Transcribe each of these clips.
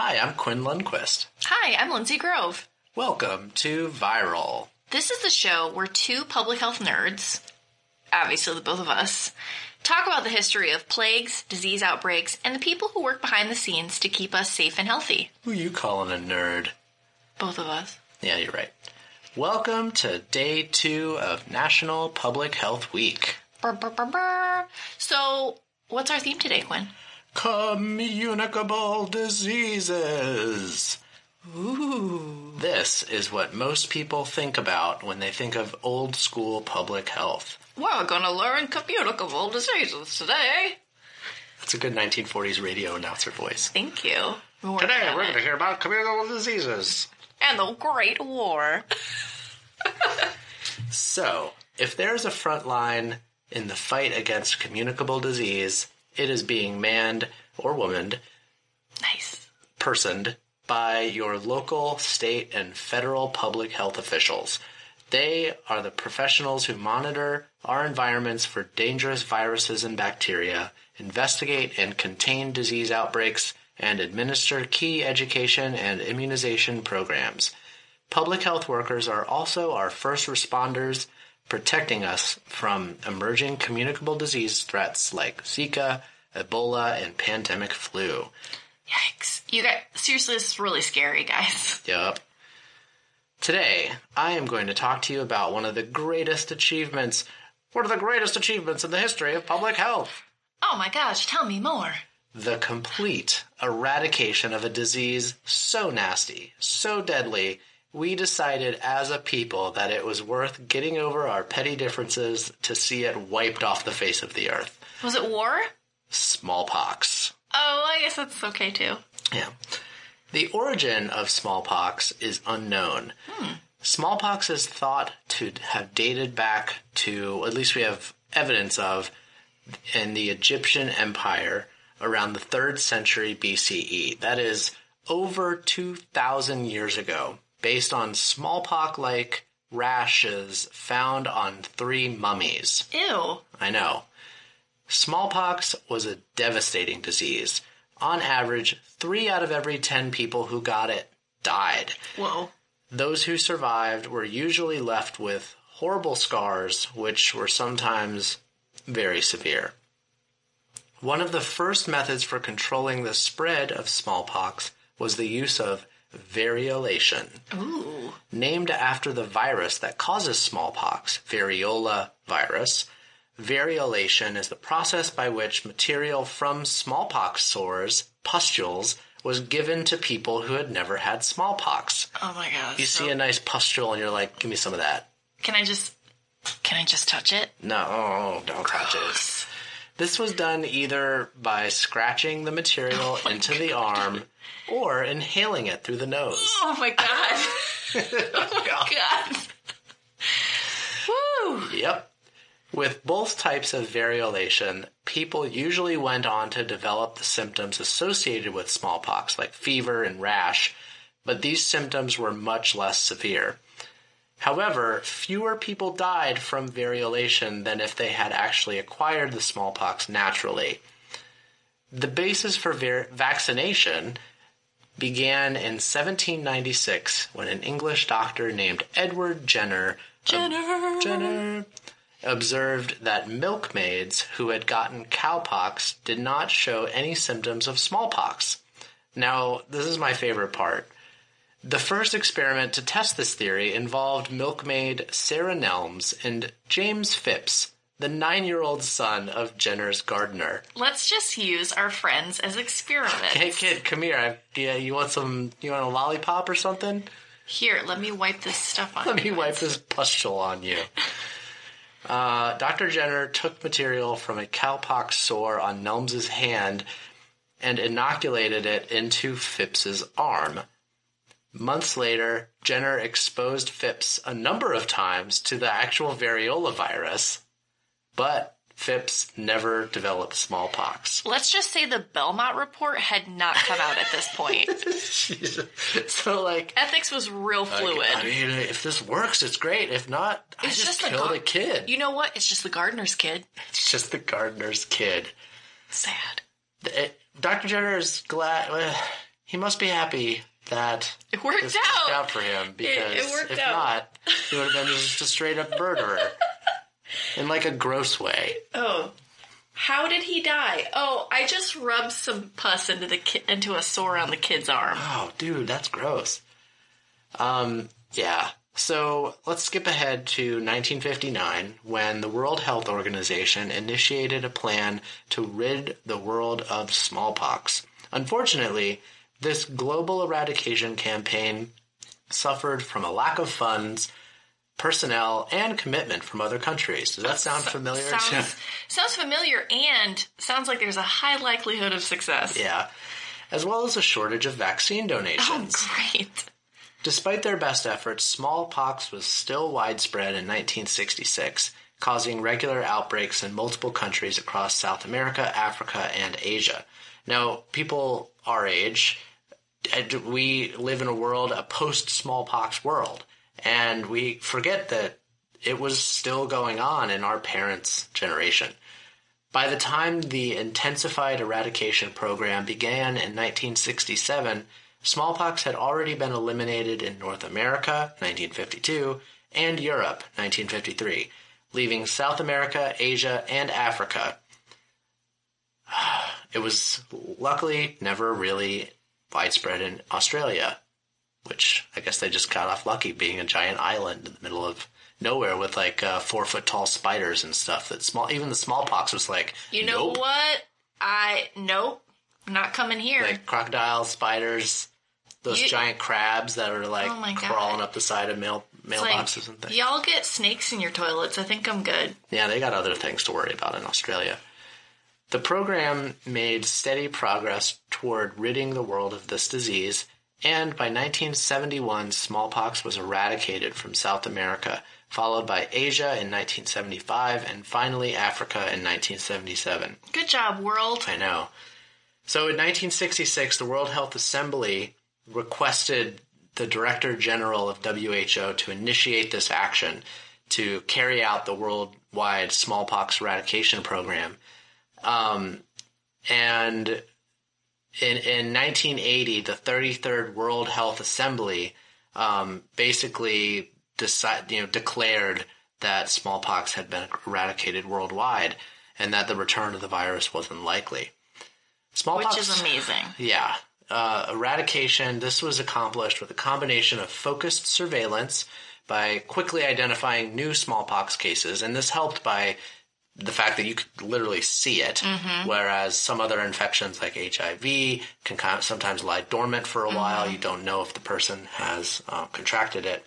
Hi, I'm Quinn Lundquist. Hi, I'm Lindsay Grove. Welcome to Viral. This is the show where two public health nerds, obviously the both of us, talk about the history of plagues, disease outbreaks, and the people who work behind the scenes to keep us safe and healthy. Who you calling a nerd? Both of us. Yeah, you're right. Welcome to Day 2 of National Public Health Week. Burr, burr, burr, burr. So, what's our theme today, Quinn? Communicable diseases. Ooh. This is what most people think about when they think of old school public health. We're going to learn communicable diseases today. That's a good 1940s radio announcer voice. Thank you. Today we're going to hear about communicable diseases. And the Great War. So, if there's a front line in the fight against communicable disease, it is being manned or womaned, personed by your local, state, and federal public health officials. They are the professionals who monitor our environments for dangerous viruses and bacteria, investigate and contain disease outbreaks, and administer key education and immunization programs. Public health workers are also our first responders, protecting us from emerging communicable disease threats like Zika, Ebola, and pandemic flu. Yikes. You guys, seriously, this is really scary, guys. Yep. Today, I am going to talk to you about one of the greatest achievements in the history of public health. Oh my gosh, tell me more. The complete eradication of a disease so nasty, so deadly, we decided as a people that it was worth getting over our petty differences to see it wiped off the face of the earth. Was it war? Smallpox. Oh, I guess that's okay, too. Yeah. The origin of smallpox is unknown. Smallpox is thought to have dated back to, at least we have evidence of, in the Egyptian Empire around the 3rd century BCE. That is over 2,000 years ago. Based on smallpox-like rashes found on 3 mummies. Ew. I know. Smallpox was a devastating disease. On average, 3 out of every 10 people who got it died. Whoa. Those who survived were usually left with horrible scars, which were sometimes very severe. One of the first methods for controlling the spread of smallpox was the use of variolation. Ooh. Named after the virus that causes smallpox, variola virus. Variolation is the process by which material from smallpox sores, pustules, was given to people who had never had smallpox. Oh my gosh. You see a nice pustule and you're like, give me some of that. Can I just touch it? No, don't touch it. This was done either by scratching the material into the arm or inhaling it through the nose. Oh my god. Woo! Yep. With both types of variolation, people usually went on to develop the symptoms associated with smallpox, like fever and rash, but these symptoms were much less severe. However, fewer people died from variolation than if they had actually acquired the smallpox naturally. The basis for vaccination began in 1796 when an English doctor named Edward Jenner observed that milkmaids who had gotten cowpox did not show any symptoms of smallpox. Now, this is my favorite part. The first experiment to test this theory involved milkmaid Sarah Nelms and James Phipps, the 9-year-old son of Jenner's gardener. Let's just use our friends as experiments. Hey, kid, come here. You want a lollipop or something? Here, let me wipe this stuff on you. Wipe this pustule on you. Dr. Jenner took material from a cowpox sore on Nelms' hand and inoculated it into Phipps' arm. Months later, Jenner exposed Phipps a number of times to the actual variola virus, but Phipps never developed smallpox. Let's just say the Belmont report had not come out at this point. So, ethics was real fluid. If this works, it's great. If not, I just killed a kid. You know what? It's just the gardener's kid. Sad. Dr. Jenner is glad. he must be happy that it worked this out. Out for him, because if not, he would have been just a straight-up murderer in, like, a gross way. Oh. How did he die? Oh, I just rubbed some pus into a sore on the kid's arm. Oh, dude, that's gross. Yeah. So let's skip ahead to 1959, when the World Health Organization initiated a plan to rid the world of smallpox. Unfortunately, this global eradication campaign suffered from a lack of funds, personnel, and commitment from other countries. Does that sound familiar? Sounds familiar, and sounds like there's a high likelihood of success. Yeah, as well as a shortage of vaccine donations. Oh, great. Despite their best efforts, smallpox was still widespread in 1966, causing regular outbreaks in multiple countries across South America, Africa, and Asia. Now, people our age, we live in a world, a post-smallpox world. And we forget that it was still going on in our parents' generation. By the time the intensified eradication program began in 1967, smallpox had already been eliminated in North America, 1952, and Europe, 1953, leaving South America, Asia, and Africa. It was luckily never really widespread in Australia, which I guess they just got off lucky being a giant island in the middle of nowhere with, like, 4-foot-tall spiders and stuff. Even the smallpox was like, you know nope. What? Nope, not coming here. Like crocodiles, spiders, those giant crabs that are, like, crawling up the side of mailboxes and things. Y'all get snakes in your toilets. I think I'm good. Yeah, they got other things to worry about in Australia. The program made steady progress toward ridding the world of this disease, and by 1971, smallpox was eradicated from South America, followed by Asia in 1975, and finally Africa in 1977. Good job, world. I know. So in 1966, the World Health Assembly requested the Director General of WHO to initiate this action to carry out the worldwide smallpox eradication program. In 1980, the 33rd World Health Assembly basically declared that smallpox had been eradicated worldwide and that the return of the virus wasn't likely. Smallpox, which is amazing. Yeah. Eradication, this was accomplished with a combination of focused surveillance by quickly identifying new smallpox cases, and this helped by the fact that you could literally see it, mm-hmm. whereas some other infections like HIV can kind of sometimes lie dormant for a mm-hmm. while. You don't know if the person has contracted it.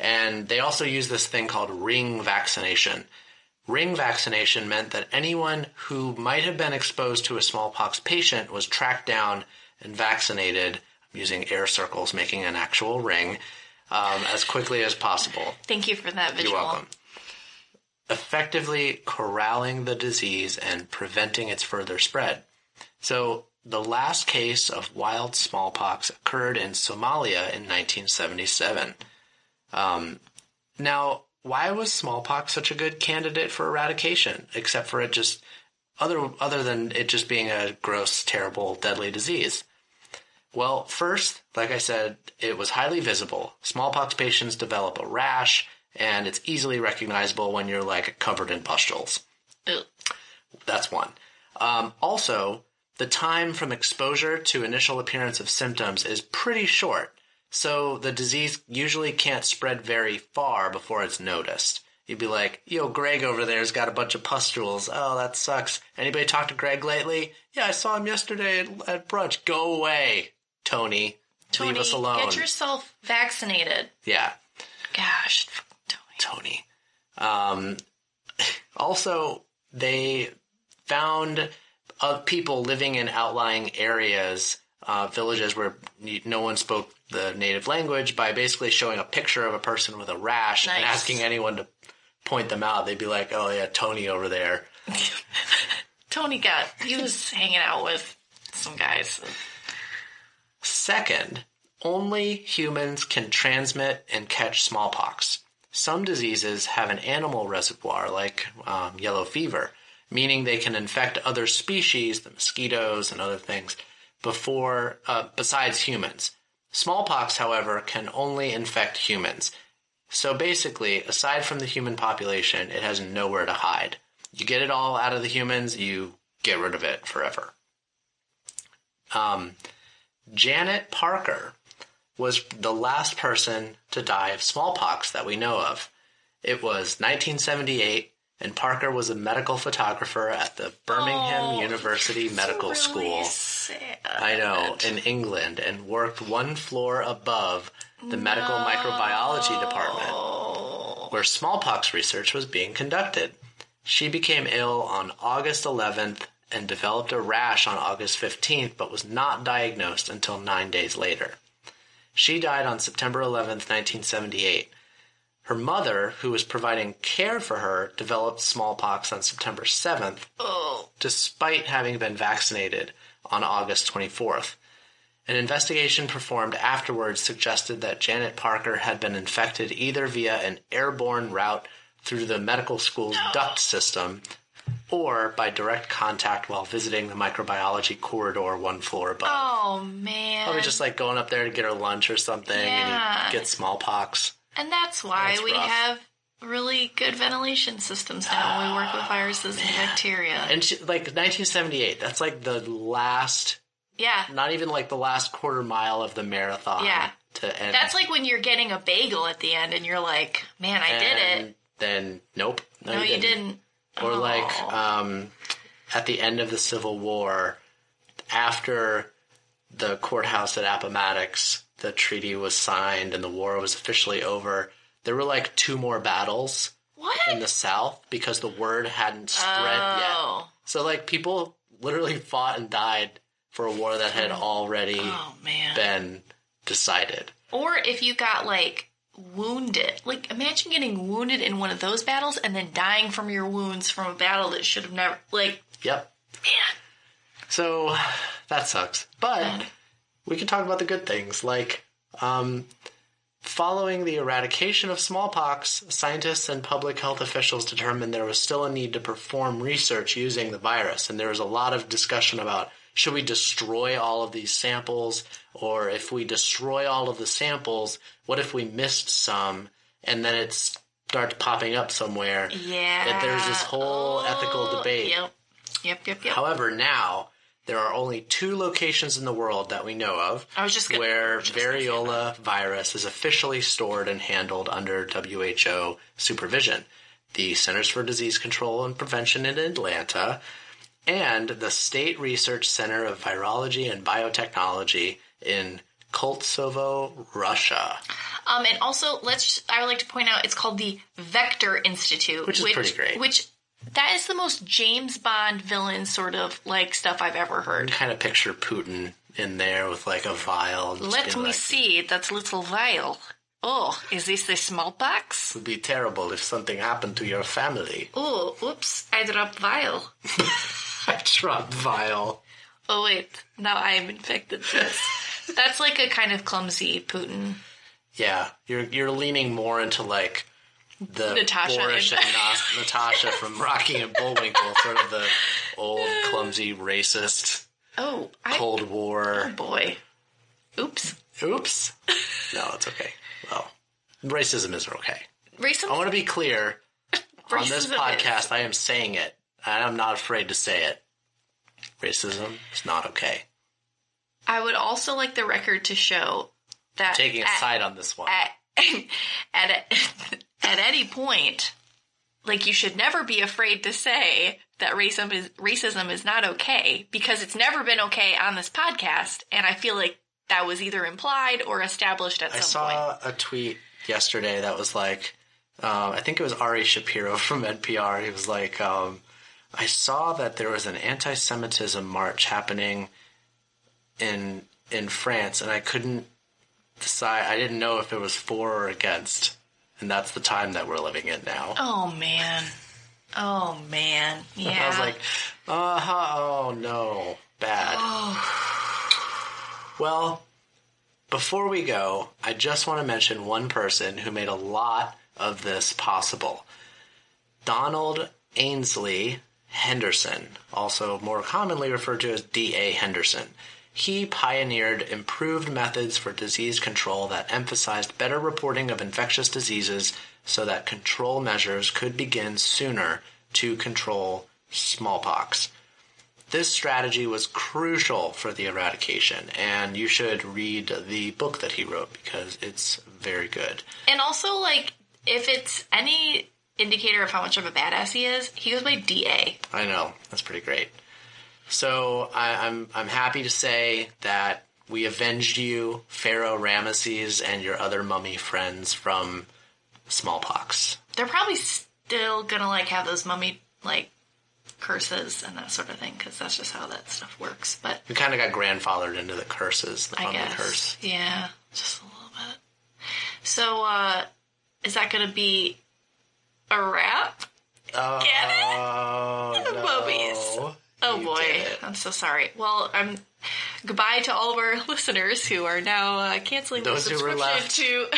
And they also use this thing called ring vaccination. Ring vaccination meant that anyone who might have been exposed to a smallpox patient was tracked down and vaccinated, using air circles, making an actual ring, as quickly as possible. Thank you for that visual. You're welcome. Effectively corralling the disease and preventing its further spread. So the last case of wild smallpox occurred in Somalia in 1977. Now, why was smallpox such a good candidate for eradication, except for it just other than it just being a gross, terrible, deadly disease? Well, first, like I said, it was highly visible. Smallpox patients develop a rash, and it's easily recognizable when you're, like, covered in pustules. Ew. That's one. Also, the time from exposure to initial appearance of symptoms is pretty short, so the disease usually can't spread very far before it's noticed. You'd be like, yo, Greg over there's got a bunch of pustules. Oh, that sucks. Anybody talk to Greg lately? Yeah, I saw him yesterday at brunch. Go away, Tony. Leave us alone. Get yourself vaccinated. Yeah. Gosh, Tony. Also, they found people living in outlying areas, villages where no one spoke the native language, by basically showing a picture of a person with a rash and asking anyone to point them out. They'd be like, oh, yeah, Tony over there. He was hanging out with some guys. Second, only humans can transmit and catch smallpox. Some diseases have an animal reservoir, like yellow fever, meaning they can infect other species, the mosquitoes and other things, before besides humans. Smallpox, however, can only infect humans. So basically, aside from the human population, it has nowhere to hide. You get it all out of the humans, you get rid of it forever. Janet Parker was the last person to die of smallpox that we know of. It was 1978, and Parker was a medical photographer at the Birmingham University Medical School. Sad. I know, in England, and worked one floor above the medical microbiology department, where smallpox research was being conducted. She became ill on August 11th and developed a rash on August 15th, but was not diagnosed until 9 days later. She died on September 11th, 1978. Her mother, who was providing care for her, developed smallpox on September 7th, despite having been vaccinated on August 24th. An investigation performed afterwards suggested that Janet Parker had been infected either via an airborne route through the medical school's duct system or by direct contact while visiting the microbiology corridor one floor above. Oh, man. Probably just like going up there to get her lunch or something and get smallpox. And that's why we have really good ventilation systems now when we work with viruses and bacteria. And she, like 1978, that's like the last... Yeah. Not even like the last quarter mile of the marathon to end. That's like when you're getting a bagel at the end and you're like, man, I did it. Then, nope. No, you didn't. Or like at the end of the Civil War, after the courthouse at Appomattox, the treaty was signed and the war was officially over. There were like two more battles in the South because the word hadn't spread yet. So like people literally fought and died for a war that had already been decided. Or if you got like wounded. Like imagine getting wounded in one of those battles and then dying from your wounds from a battle that should have never Yep. Man. So that sucks. But we can talk about the good things. Like following the eradication of smallpox, scientists and public health officials determined there was still a need to perform research using the virus. And there was a lot of discussion about should we destroy all of these samples? Or if we destroy all of the samples, what if we missed some and then it starts popping up somewhere? Yeah. That there's this whole ethical debate. Yep. However, now there are only two locations in the world that we know of where variola virus is officially stored and handled under WHO supervision. The Centers for Disease Control and Prevention in Atlanta and the State Research Center of Virology and Biotechnology in Koltsovo, Russia. And also, I would like to point out, it's called the Vector Institute. Which is pretty great. Which, that is the most James Bond villain sort of, like, stuff I've ever heard. I kind of picture Putin in there with, like, a vial. Let me see that little vial. Oh, is this the smallpox? It would be terrible if something happened to your family. Oh, oops, I dropped vial. I dropped vial. Oh, wait. Now I am infected. That's like a kind of clumsy Putin. Yeah. You're leaning more into like the Natasha Boris and Natasha from Rocky and Bullwinkle, sort of the old clumsy racist Cold War. Oh, boy. Oops. No, it's okay. Well, racism is okay. Racism? I want to be clear. On this podcast, I am saying it. And I'm not afraid to say it. Racism is not okay. I would also like the record to show that... I'm taking a side on this one. At any point, like, you should never be afraid to say that racism is not okay, because it's never been okay on this podcast, and I feel like that was either implied or established at some point. I saw a tweet yesterday that was like, I think it was Ari Shapiro from NPR. He was like... I saw that there was an anti-Semitism march happening in France, and I couldn't decide. I didn't know if it was for or against, and that's the time that we're living in now. Oh, man. Yeah. And I was like, oh, no. Bad. Oh. Well, before we go, I just want to mention one person who made a lot of this possible. Donald Ainslie Henderson, also more commonly referred to as D.A. Henderson. He pioneered improved methods for disease control that emphasized better reporting of infectious diseases so that control measures could begin sooner to control smallpox. This strategy was crucial for the eradication, and you should read the book that he wrote because it's very good. And also, like, if it's any indicator of how much of a badass he is, he goes by DA. I know. That's pretty great. So I'm happy to say that we avenged you, Pharaoh Ramesses, and your other mummy friends from smallpox. They're probably still gonna have those mummy curses and that sort of thing because that's just how that stuff works. But we kind of got grandfathered into the curses, the mummy curse. Yeah, just a little bit. So is that gonna be a wrap? Get it, no. Boobies. Oh, you boy. I'm so sorry. Well, goodbye to all of our listeners who are now canceling their subscription to...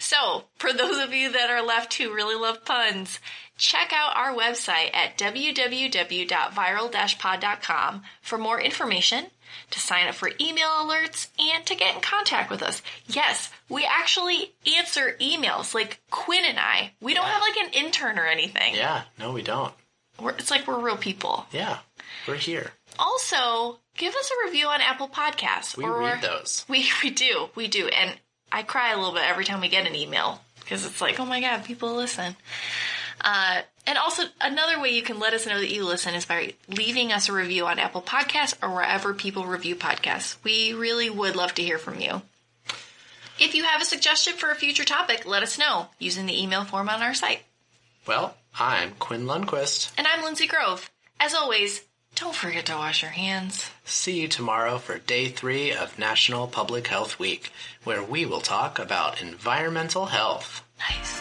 So, for those of you that are left who really love puns, check out our website at www.viral-pod.com for more information, to sign up for email alerts, and to get in contact with us. Yes, we actually answer emails, like Quinn and I. We don't have, an intern or anything. Yeah, no, we don't. It's like we're real people. Yeah, we're here. Also, give us a review on Apple Podcasts. We read those. We do. And I cry a little bit every time we get an email because it's like, oh my God, people listen. And also, another way you can let us know that you listen is by leaving us a review on Apple Podcasts or wherever people review podcasts. We really would love to hear from you. If you have a suggestion for a future topic, let us know using the email form on our site. Well, I'm Quinn Lundquist. And I'm Lindsay Grove. As always, don't forget to wash your hands. See you tomorrow for Day 3 of National Public Health Week, where we will talk about environmental health. Nice.